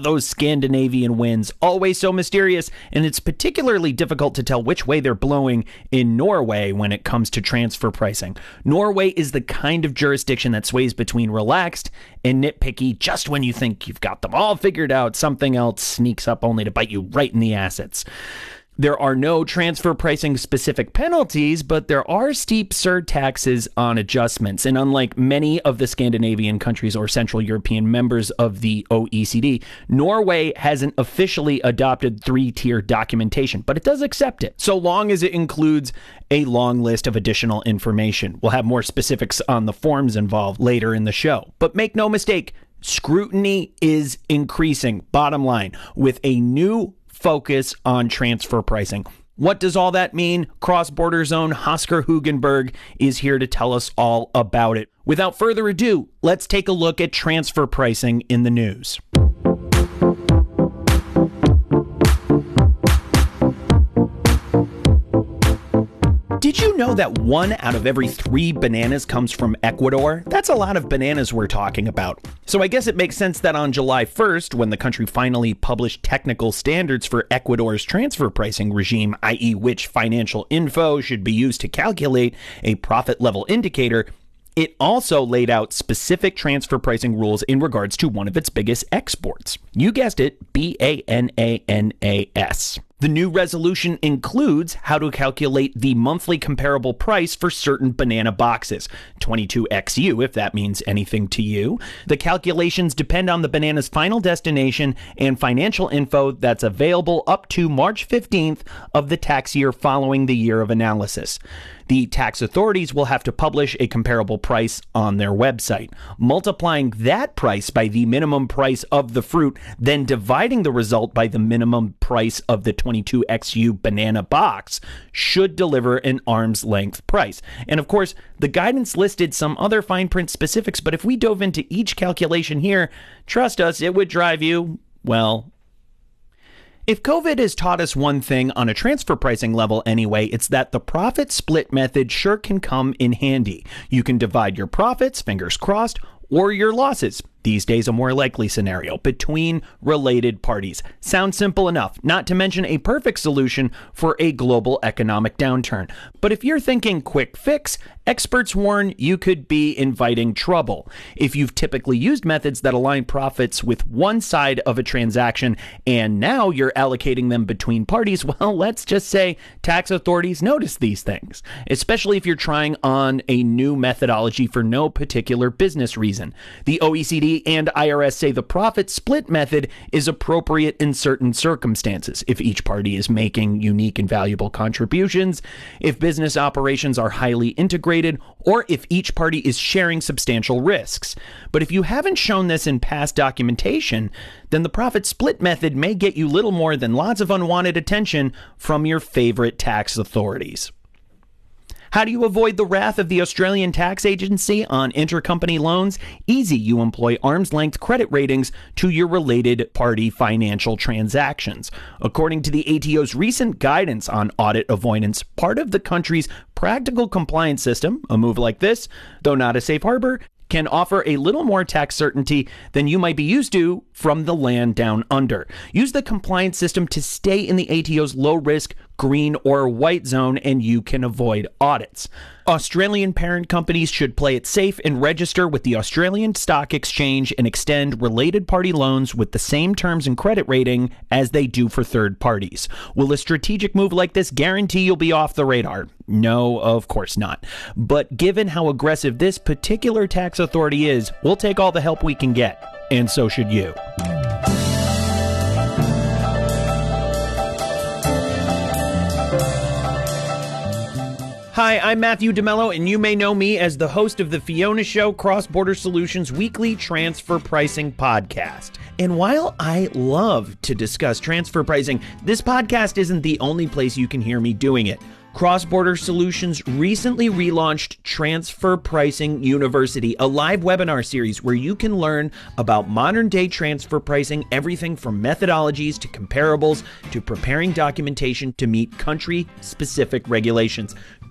those Scandinavian winds, always so mysterious, and it's particularly difficult to tell which way they're blowing in Norway when it comes to transfer pricing. Norway is the kind of jurisdiction that sways between relaxed and nitpicky. Just when you think you've got them all figured out, something else sneaks up only to bite you right in the assets. There are no transfer pricing specific penalties, but there are steep surtaxes on adjustments. And unlike many of the Scandinavian countries or Central European members of the OECD, Norway hasn't officially adopted three-tier documentation, but it does accept it, so long as it includes a long list of additional information. We'll have more specifics on the forms involved later in the show. But make no mistake, scrutiny is increasing, bottom line, with a new focus on transfer pricing. What does all that mean? Cross-border zone Oscar Huigenberg is here to tell us all about it. Without further ado, let's take a look at transfer pricing in the news. Did you know that 1 out of every 3 bananas comes from Ecuador? That's a lot of bananas we're talking about. So I guess it makes sense that on July 1st, when the country finally published technical standards for Ecuador's transfer pricing regime, i.e. which financial info should be used to calculate a profit level indicator, it also laid out specific transfer pricing rules in regards to one of its biggest exports. You guessed it, bananas. The new resolution includes how to calculate the monthly comparable price for certain banana boxes, 22XU if that means anything to you. The calculations depend on the banana's final destination and financial info that's available up to March 15th of the tax year following the year of analysis. The tax authorities will have to publish a comparable price on their website. Multiplying that price by the minimum price of the fruit, then dividing the result by the minimum price of the 22XU banana box should deliver an arm's length price. And of course, the guidance listed some other fine print specifics, but if we dove into each calculation here, trust us, it would drive you, well, if COVID has taught us one thing on a transfer pricing level anyway, it's that the profit split method sure can come in handy. You can divide your profits, fingers crossed, or your losses, these days a more likely scenario, between related parties. Sounds simple enough, not to mention a perfect solution for a global economic downturn. But if you're thinking quick fix, experts warn you could be inviting trouble. If you've typically used methods that align profits with one side of a transaction and now you're allocating them between parties, well, let's just say tax authorities notice these things, especially if you're trying on a new methodology for no particular business reason. The OECD and IRS say the profit split method is appropriate in certain circumstances, if each party is making unique and valuable contributions, if business operations are highly integrated, or if each party is sharing substantial risks. But if you haven't shown this in past documentation, then the profit split method may get you little more than lots of unwanted attention from your favorite tax authorities. How do you avoid the wrath of the Australian Tax Agency on intercompany loans? Easy, you employ arm's-length credit ratings to your related party financial transactions. According to the ATO's recent guidance on audit avoidance, part of the country's practical compliance system, a move like this, though not a safe harbor, can offer a little more tax certainty than you might be used to from the land down under. Use the compliance system to stay in the ATO's low-risk green or white zone and you can avoid audits. Australian parent companies should play it safe and register with the Australian Stock Exchange and extend related party loans with the same terms and credit rating as they do for third parties. Will a strategic move like this guarantee you'll be off the radar? No, of course not. But given how aggressive this particular tax authority is, we'll take all the help we can get. And so should you. Hi, I'm Matthew DeMello, and you may know me as the host of The Fiona Show, CrossBorder Solutions' weekly transfer pricing podcast. And while I love to discuss transfer pricing, this podcast isn't the only place you can hear me doing it. CrossBorder Solutions recently relaunched Transfer Pricing University, a live webinar series where you can learn about modern-day transfer pricing, everything from methodologies to comparables to preparing documentation to meet country-specific regulations.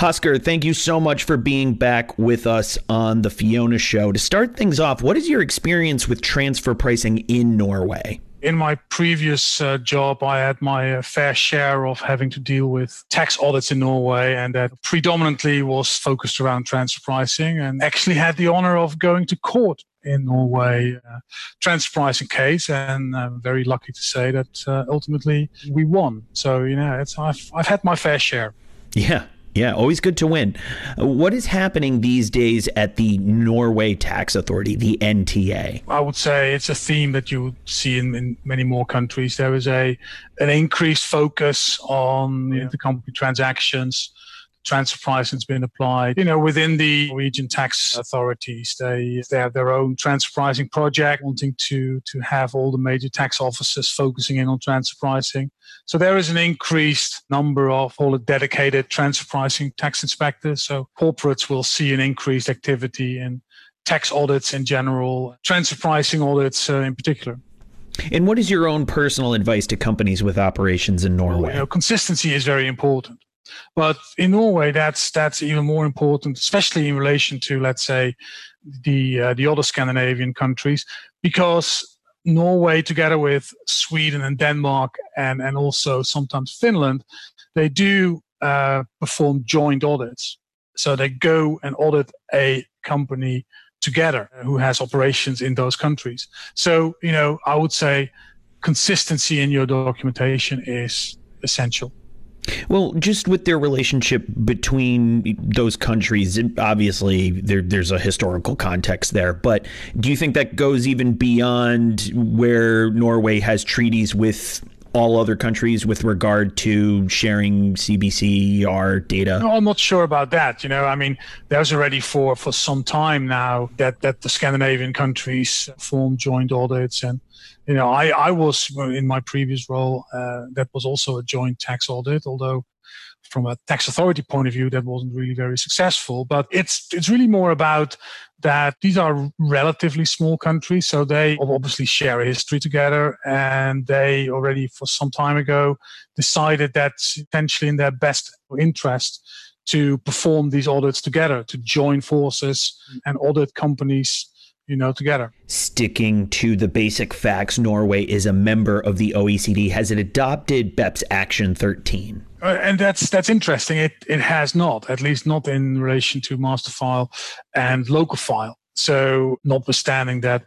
Husker, thank you so much for being back with us on The Fiona Show. To start things off, what is your experience with transfer pricing in Norway? In my previous job, I had my fair share of having to deal with tax audits in Norway, and that predominantly was focused around transfer pricing, and actually had the honor of going to court in Norway, transfer pricing case, and I'm very lucky to say that ultimately we won. So, you know, I've had my fair share. Yeah, always good to win. What is happening these days at the Norway Tax Authority, the NTA? I would say it's a theme that you see in many more countries. There is an increased focus on intercompany transactions. Transfer pricing has been applied. You know, within the Norwegian tax authorities, they have their own transfer pricing project, wanting to have all the major tax offices focusing in on transfer pricing. So there is an increased number of all the dedicated transfer pricing tax inspectors. So corporates will see an increased activity in tax audits in general, transfer pricing audits in particular. And what is your own personal advice to companies with operations in Norway? You know, consistency is very important. But in Norway, that's even more important, especially in relation to, let's say, the other Scandinavian countries, because Norway, together with Sweden and Denmark and also sometimes Finland, they do perform joint audits. So they go and audit a company together who has operations in those countries. So, you know, I would say consistency in your documentation is essential. Well, just with their relationship between those countries, obviously there's a historical context there. But do you think that goes even beyond where Norway has treaties with all other countries with regard to sharing CBCR data? No, I'm not sure about that. You know, I mean, there's already for some time now that the Scandinavian countries form joint audits. And, you know, I was in my previous role, that was also a joint tax audit, although from a tax authority point of view, that wasn't really very successful. But it's really more about that these are relatively small countries, so they obviously share a history together, and they already for some time ago decided that's potentially in their best interest to perform these audits together, to join forces and audit companies, you know, together. Sticking to the basic facts, Norway is a member of the OECD. Has it adopted BEPS Action 13? And that's interesting. It has not, at least not in relation to master file and local file. So notwithstanding that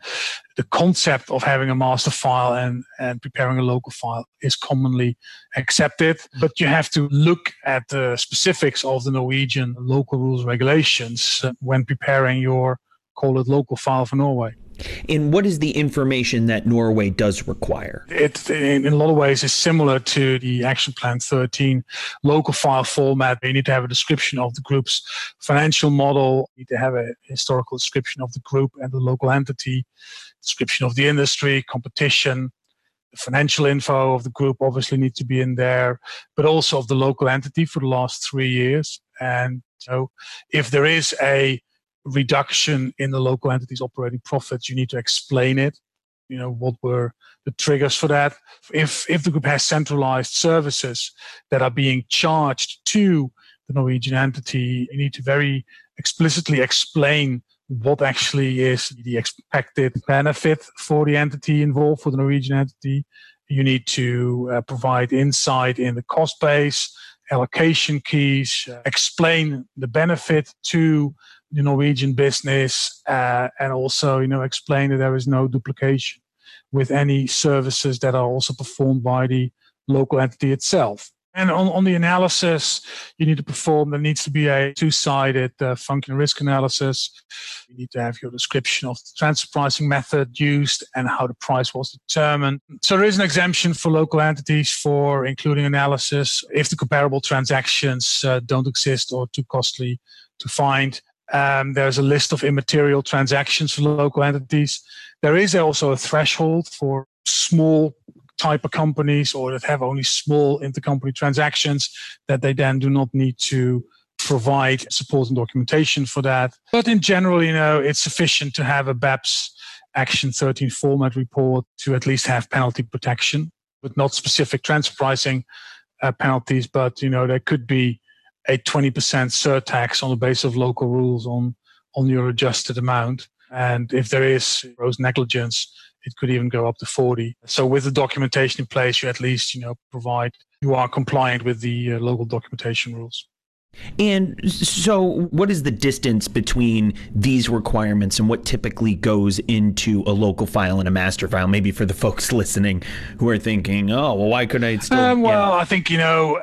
the concept of having a master file and preparing a local file is commonly accepted, but you have to look at the specifics of the Norwegian local rules regulations when preparing your, call it, local file for Norway. And what is the information that Norway does require? It, in a lot of ways, is similar to the Action Plan 13 local file format. You need to have a description of the group's financial model. You need to have a historical description of the group and the local entity, description of the industry, competition. The financial info of the group obviously needs to be in there, but also of the local entity for the last 3 years. And so if there is a reduction in the local entity's operating profits, you need to explain it. You know, what were the triggers for that? If the group has centralized services that are being charged to the Norwegian entity, you need to very explicitly explain what actually is the expected benefit for the entity involved, for the Norwegian entity. You need to provide insight in the cost base, allocation keys, explain the benefit to the Norwegian business, and also, you know, explain that there is no duplication with any services that are also performed by the local entity itself. And on the analysis you need to perform, there needs to be a two-sided function risk analysis. You need to have your description of the transfer pricing method used and how the price was determined. So there is an exemption for local entities for including analysis if the comparable transactions don't exist or too costly to find. There's a list of immaterial transactions for local entities. There is also a threshold for small type of companies or that have only small intercompany transactions that they then do not need to provide support and documentation for that. But in general, you know, it's sufficient to have a BEPS Action 13 format report to at least have penalty protection, with not specific transfer pricing penalties, but, you know, there could be a 20% surtax on the basis of local rules on your adjusted amount. And if there is gross negligence, it could even go up to 40. So with the documentation in place, you at least, you know, provide you are compliant with the local documentation rules. And so what is the distance between these requirements and what typically goes into a local file and a master file, maybe for the folks listening who are thinking, oh, well, why couldn't I still? I think, you know,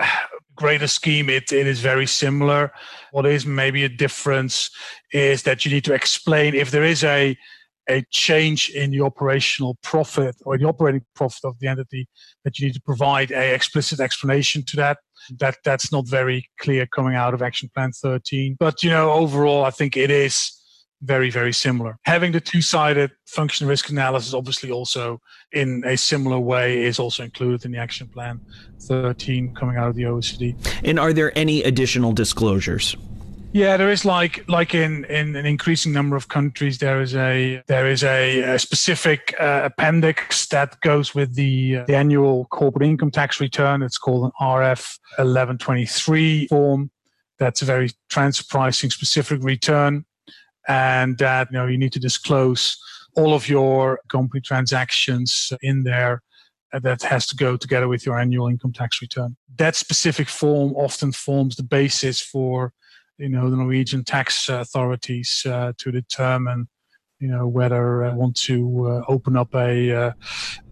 greater scheme, it is very similar. What is maybe a difference is that you need to explain if there is a change in the operational profit or the operating profit of the entity, that you need to provide an explicit explanation to that. That's not very clear coming out of Action Plan 13. But, you know, overall, I think it is very, very similar. Having the two-sided function risk analysis, obviously, also in a similar way, is also included in the Action Plan 13 coming out of the OECD. And are there any additional disclosures? Yeah, there is like in an increasing number of countries, there is a specific appendix that goes with the annual corporate income tax return. It's called an RF 1123 form. That's a very transfer pricing specific return, and that, you know, you need to disclose all of your company transactions in there. That has to go together with your annual income tax return. That specific form often forms the basis for, you know, the Norwegian tax authorities to determine, you know, whether want to open up a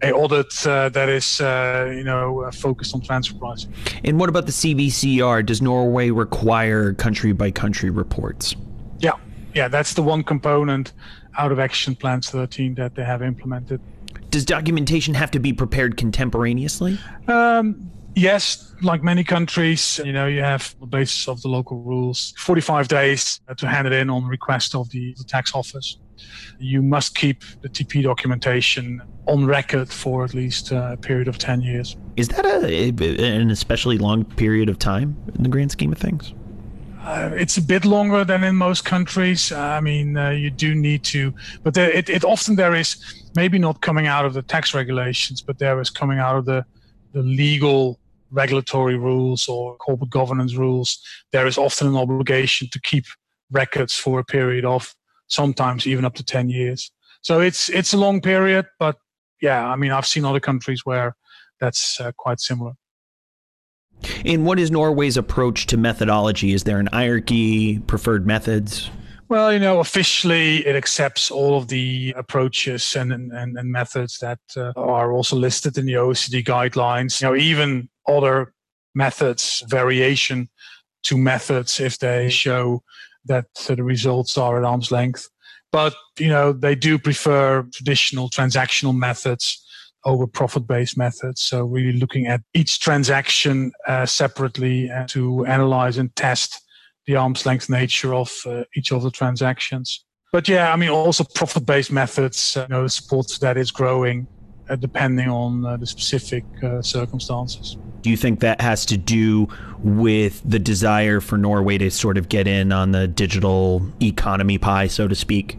audit that is, focused on transfer pricing. And what about the CBCR? Does Norway require country by country reports? Yeah, that's the one component out of Action Plan 13 that they have implemented. Does documentation have to be prepared contemporaneously? Yes, like many countries, you know, you have on the basis of the local rules, 45 days to hand it in on request of the tax office. You must keep the TP documentation on record for at least a period of 10 years. Is that an especially long period of time in the grand scheme of things? It's a bit longer than in most countries. I mean, you do need to, but it often there is maybe not coming out of the tax regulations, but there is coming out of the legal regulatory rules or corporate governance rules. There is often an obligation to keep records for a period of sometimes even up to 10 years. So it's a long period, but yeah, I mean, I've seen other countries where that's quite similar. And what is Norway's approach to methodology? Is there an hierarchy, preferred methods? Well, you know, officially it accepts all of the approaches and methods that are also listed in the OECD guidelines. You know, even other methods, variation to methods if they show that the results are at arm's length. But, you know, they do prefer traditional transactional methods over profit-based methods. So really looking at each transaction separately to analyze and test the arm's length nature of each of the transactions. But yeah, I mean, also profit-based methods, you know, the support that is growing depending on the specific circumstances. Do you think that has to do with the desire for Norway to sort of get in on the digital economy pie, so to speak?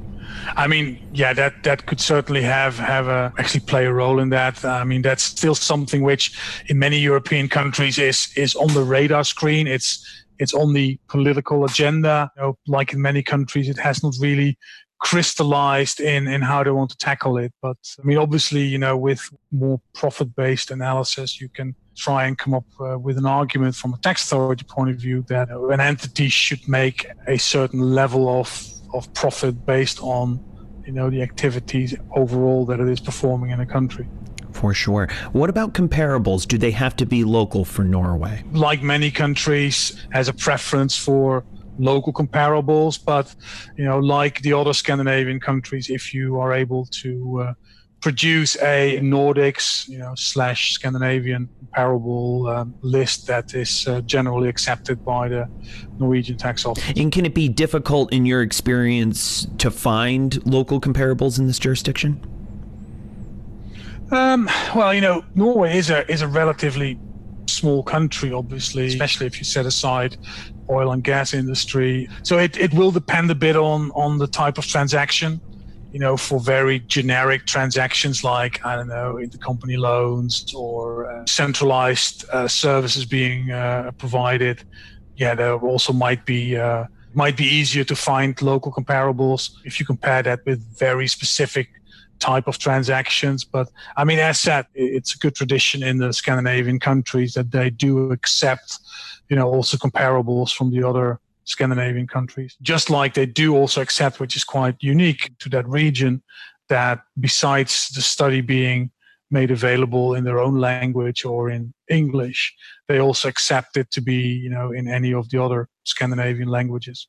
I mean, yeah, that could certainly actually play a role in that. I mean, that's still something which in many European countries is on the radar screen. It's on the political agenda. You know, like in many countries, it has not really crystallized in how they want to tackle it. But I mean, obviously, you know, with more profit-based analysis, you can try and come up with an argument from a tax authority point of view that an entity should make a certain level of profit based on, you know, the activities overall that it is performing in a country. For sure. What about comparables? Do they have to be local for Norway? Like many countries, has a preference for local comparables, but, you know, like the other Scandinavian countries, if you are able to produce a Nordics, slash Scandinavian comparable list that is generally accepted by the Norwegian tax office. And can it be difficult in your experience to find local comparables in this jurisdiction? Well, Norway is a relatively small country, obviously, especially if you set aside oil and gas industry. So it will depend a bit on the type of transaction. For very generic transactions like, intercompany loans or centralized services being provided, there also might be easier to find local comparables if you compare that with very specific type of transactions. But as said, it's a good tradition in the Scandinavian countries that they do accept, also comparables from the other Scandinavian countries, just like they do also accept, which is quite unique to that region, that besides the study being made available in their own language or in English, they also accept it to be, in any of the other Scandinavian languages.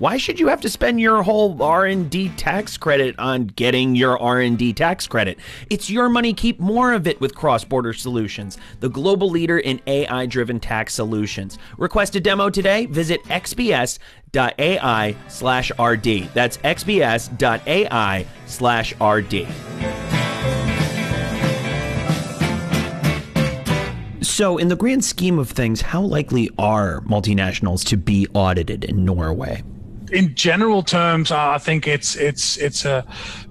why should you have to spend your whole R&D tax credit on getting your R&D tax credit? It's your money. Keep more of it with CrossBorder Solutions, the global leader in AI-driven tax solutions. Request a demo today. Visit xbs.ai/rd. That's xbs.ai/rd. So in the grand scheme of things, how likely are multinationals to be audited in Norway? In general terms, I think it's a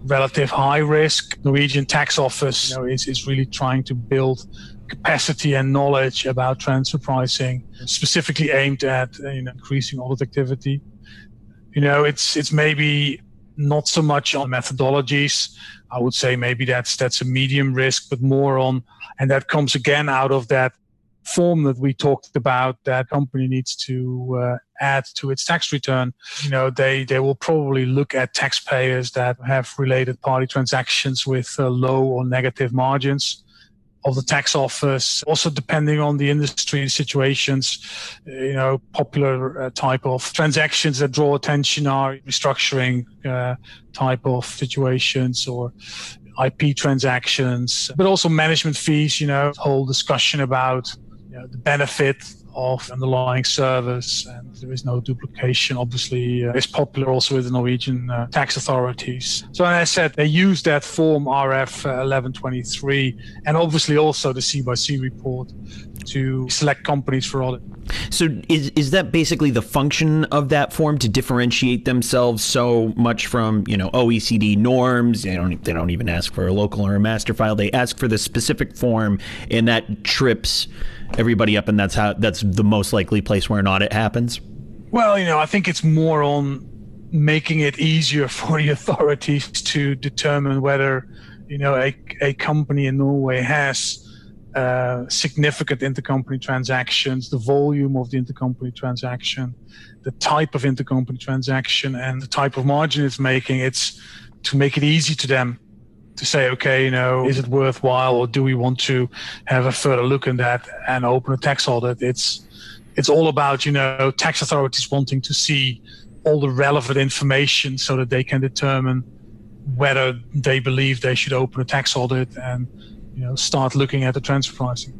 relative high risk. Norwegian tax office is really trying to build capacity and knowledge about transfer pricing, specifically aimed at increasing audit activity. It's maybe not so much on methodologies. I would say maybe that's a medium risk, but more on, and that comes again out of that form that we talked about that company needs to add to its tax return. They will probably look at taxpayers that have related party transactions with low or negative margins of the tax office. Also, depending on the industry situations, popular type of transactions that draw attention are restructuring type of situations or IP transactions, but also management fees, whole discussion about the benefit of underlying service, and there is no duplication, obviously, is popular also with the Norwegian tax authorities. So as I said, they use that form RF 1123 and obviously also the CBCR report to select companies for audit. So is that basically the function of that form, to differentiate themselves so much from, OECD norms? They don't even ask for a local or a master file. They ask for the specific form, and that trips everybody up, and that's the most likely place where an audit happens? Well, I think it's more on making it easier for the authorities to determine whether, a company in Norway has significant intercompany transactions, the volume of the intercompany transaction, the type of intercompany transaction, and the type of margin it's making. It's to make it easy to them to say, okay, is it worthwhile, or do we want to have a further look at that and open a tax audit? It's all about, tax authorities wanting to see all the relevant information so that they can determine whether they believe they should open a tax audit and start looking at the transfer pricing.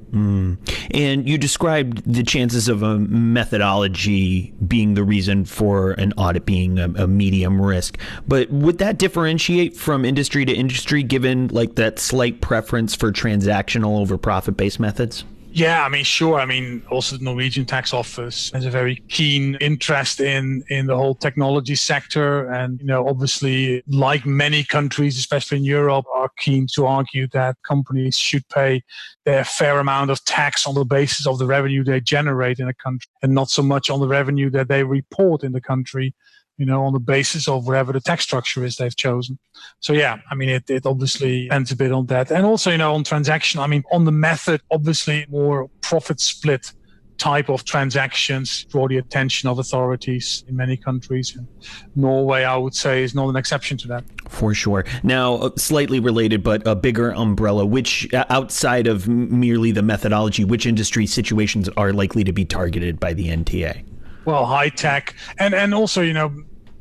And you described the chances of a methodology being the reason for an audit being a medium risk. But would that differentiate from industry to industry, given that slight preference for transactional over profit-based methods? Yeah, I mean, sure. I mean, also the Norwegian tax office has a very keen interest in the whole technology sector. And, you know, obviously, like many countries, especially in Europe, are keen to argue that companies should pay their fair amount of tax on the basis of the revenue they generate in a country and not so much on the revenue that they report in the country, you know, on the basis of whatever the tax structure is they've chosen. So, yeah, I mean, it obviously depends a bit on that. And also, you know, on transaction, I mean, on the method, obviously more profit split type of transactions draw the attention of authorities in many countries. And Norway, I would say, is not an exception to that. For sure. Now, slightly related, but a bigger umbrella, which outside of merely the methodology, which industry situations are likely to be targeted by the NTA? Well, high tech. And also, you know,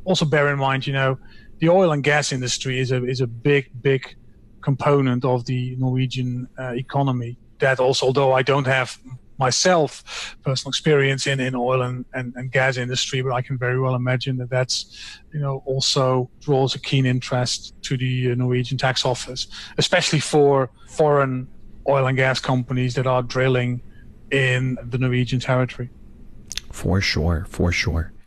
also bear in mind, you know, the oil and gas industry is a big component of the Norwegian economy. That also, although I don't have myself personal experience in oil and gas industry, but I can very well imagine that that's, you know, also draws a keen interest to the Norwegian tax office, especially for foreign oil and gas companies that are drilling in the Norwegian territory. For sure, for sure.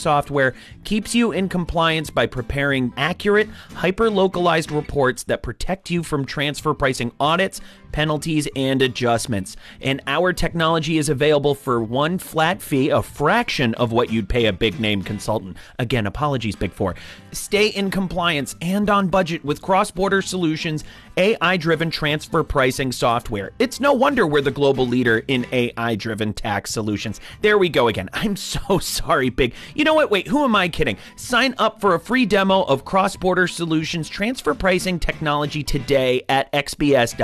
software keeps you in compliance by preparing accurate, hyper-localized reports that protect you from transfer pricing audits, penalties, and adjustments. And our technology is available for one flat fee, a fraction of what you'd pay a big-name consultant. Again, apologies, Big Four. Stay in compliance and on budget with CrossBorder Solutions AI-driven transfer pricing software. It's no wonder we're the global leader in AI-driven tax solutions. There we go again. I'm so sorry, Big. You know what? Wait, who am I kidding? Sign up for a free demo of CrossBorder Solutions transfer pricing technology today at xbs.ai/TP.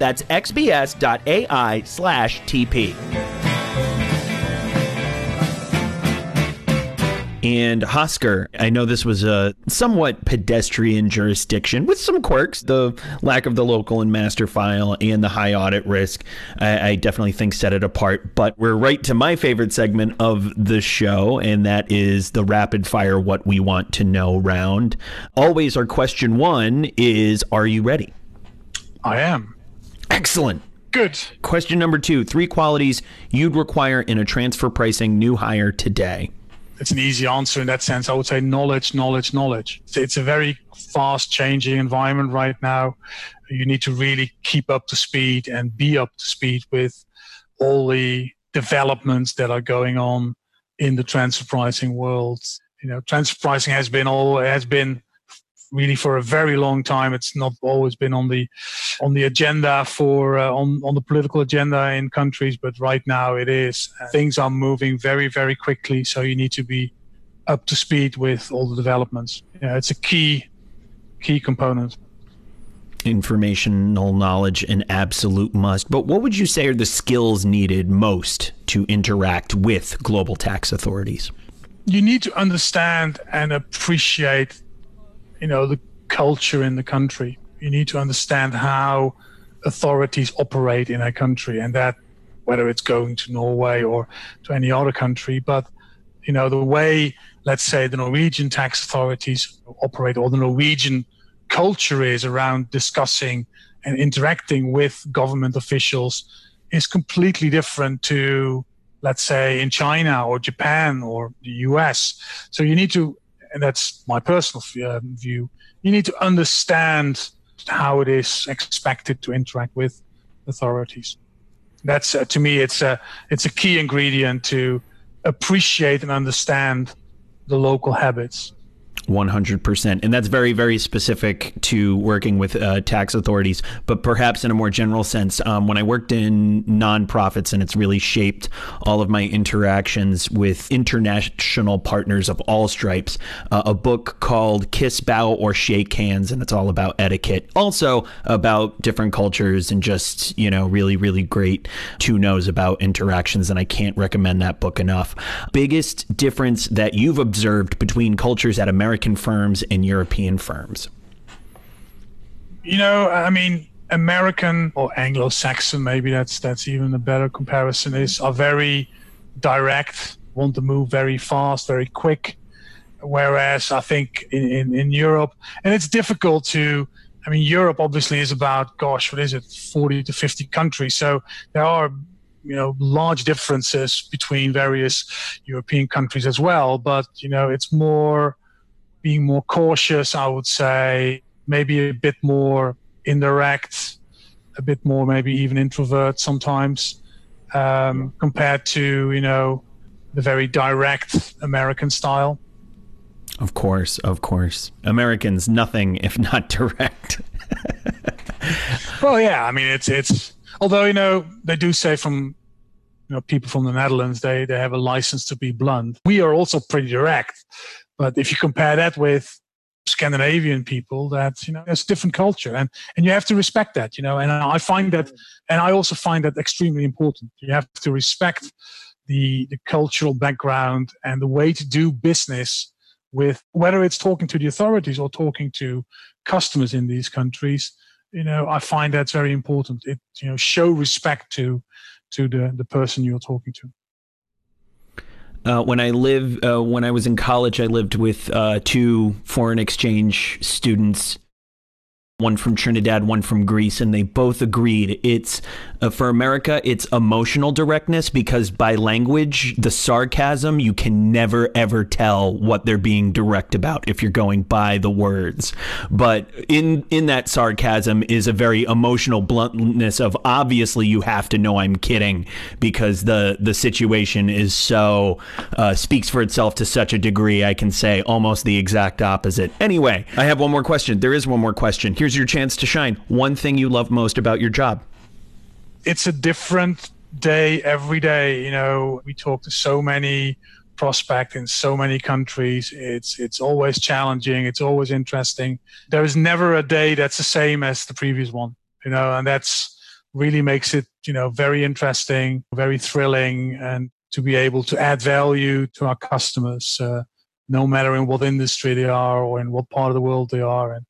That's xbs.ai/TP. And Oscar, I know this was a somewhat pedestrian jurisdiction with some quirks, the lack of the local and master file and the high audit risk, I definitely think set it apart. But we're right to my favorite segment of the show, and that is the rapid fire what we want to know round. Always our question one is, are you ready? I am. Excellent. Good. Question number two, three qualities you'd require in a transfer pricing new hire today. It's an easy answer in that sense. I would say knowledge. It's a very fast changing environment right now. You need to really keep up to speed and be up to speed with all the developments that are going on in the transfer pricing world. You know, transfer pricing has been really for a very long time. It's not always been on the agenda for on the political agenda in countries, but right now it is. Things are moving very, very quickly, so you need to be up to speed with all the developments. Yeah, it's a key component. Informational knowledge, an absolute must. But what would you say are the skills needed most to interact with global tax authorities? You need to understand and appreciate, you know, the culture in the country. You need to understand how authorities operate in a country, and that whether it's going to Norway or to any other country, but, you know, the way, let's say, the Norwegian tax authorities operate or the Norwegian culture is around discussing and interacting with government officials is completely different to, let's say, in China or Japan or the US. So you need to, and that's my personal view, you need to understand how it is expected to interact with authorities. That's, to me, it's a key ingredient to appreciate and understand the local habits. 100%. And that's very, very specific to working with tax authorities. But perhaps in a more general sense, when I worked in nonprofits, and it's really shaped all of my interactions with international partners of all stripes, a book called Kiss, Bow, or Shake Hands. And it's all about etiquette, also about different cultures and just, you know, really, really great to knows about interactions. And I can't recommend that book enough. Biggest difference that you've observed between cultures at American firms and European firms? You know, I mean, American or Anglo-Saxon, maybe that's even a better comparison, are very direct, want to move very fast, very quick. Whereas I think in Europe, and it's difficult to, I mean, Europe obviously is about, 40 to 50 countries. So there are, you know, large differences between various European countries as well. But, you know, it's more being more cautious, I would say, maybe a bit more indirect, a bit more maybe even introvert sometimes, compared to, you know, the very direct American style. Of course, of course. Americans, nothing if not direct. Well, yeah, I mean, it's although, you know, they do say from, you know, people from the Netherlands, they have a license to be blunt. We are also pretty direct. But if you compare that with Scandinavian people, that, you know, it's a different culture, and you have to respect that, you know, and I find that, and I also find that extremely important. You have to respect the cultural background and the way to do business with, whether it's talking to the authorities or talking to customers in these countries. You know, I find that's very important. It, you know, show respect to the person you're talking to. When I was in college, I lived with two foreign exchange students, one from Trinidad, one from Greece, and they both agreed it's for America, it's emotional directness, because by language, the sarcasm, you can never, ever tell what they're being direct about if you're going by the words. But in that sarcasm is a very emotional bluntness of, obviously you have to know I'm kidding, because the situation is so speaks for itself to such a degree. I can say almost the exact opposite. Anyway, I have one more question. There is one more question. Here's your chance to shine. One thing you love most about your job. It's a different day every day. You know, we talk to so many prospects in so many countries. It's always challenging. It's always interesting. There is never a day that's the same as the previous one, you know, and that's really makes it, you know, very interesting, very thrilling, and to be able to add value to our customers, no matter in what industry they are or in what part of the world they are. And,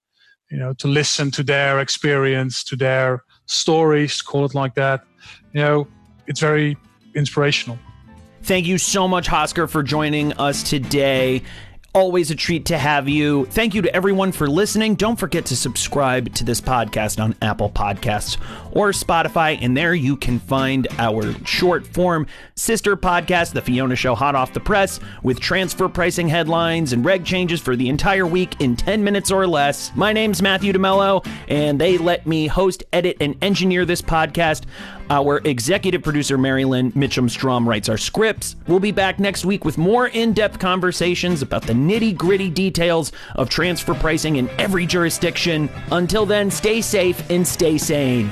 you know, to listen to their experience, to their stories, call it like that, you know, it's very inspirational. Thank you so much, Oscar, for joining us today. Always a treat to have you. Thank you to everyone for listening. Don't forget to subscribe to this podcast on Apple Podcasts or Spotify. And there you can find our short form sister podcast, The Fiona Show Hot Off the Press, with transfer pricing headlines and reg changes for the entire week in 10 minutes or less. My name's Matthew DeMello, and they let me host, edit, and engineer this podcast. Our executive producer, Marilyn Mitchum Strom, writes our scripts. We'll be back next week with more in-depth conversations about the nitty-gritty details of transfer pricing in every jurisdiction. Until then, stay safe and stay sane.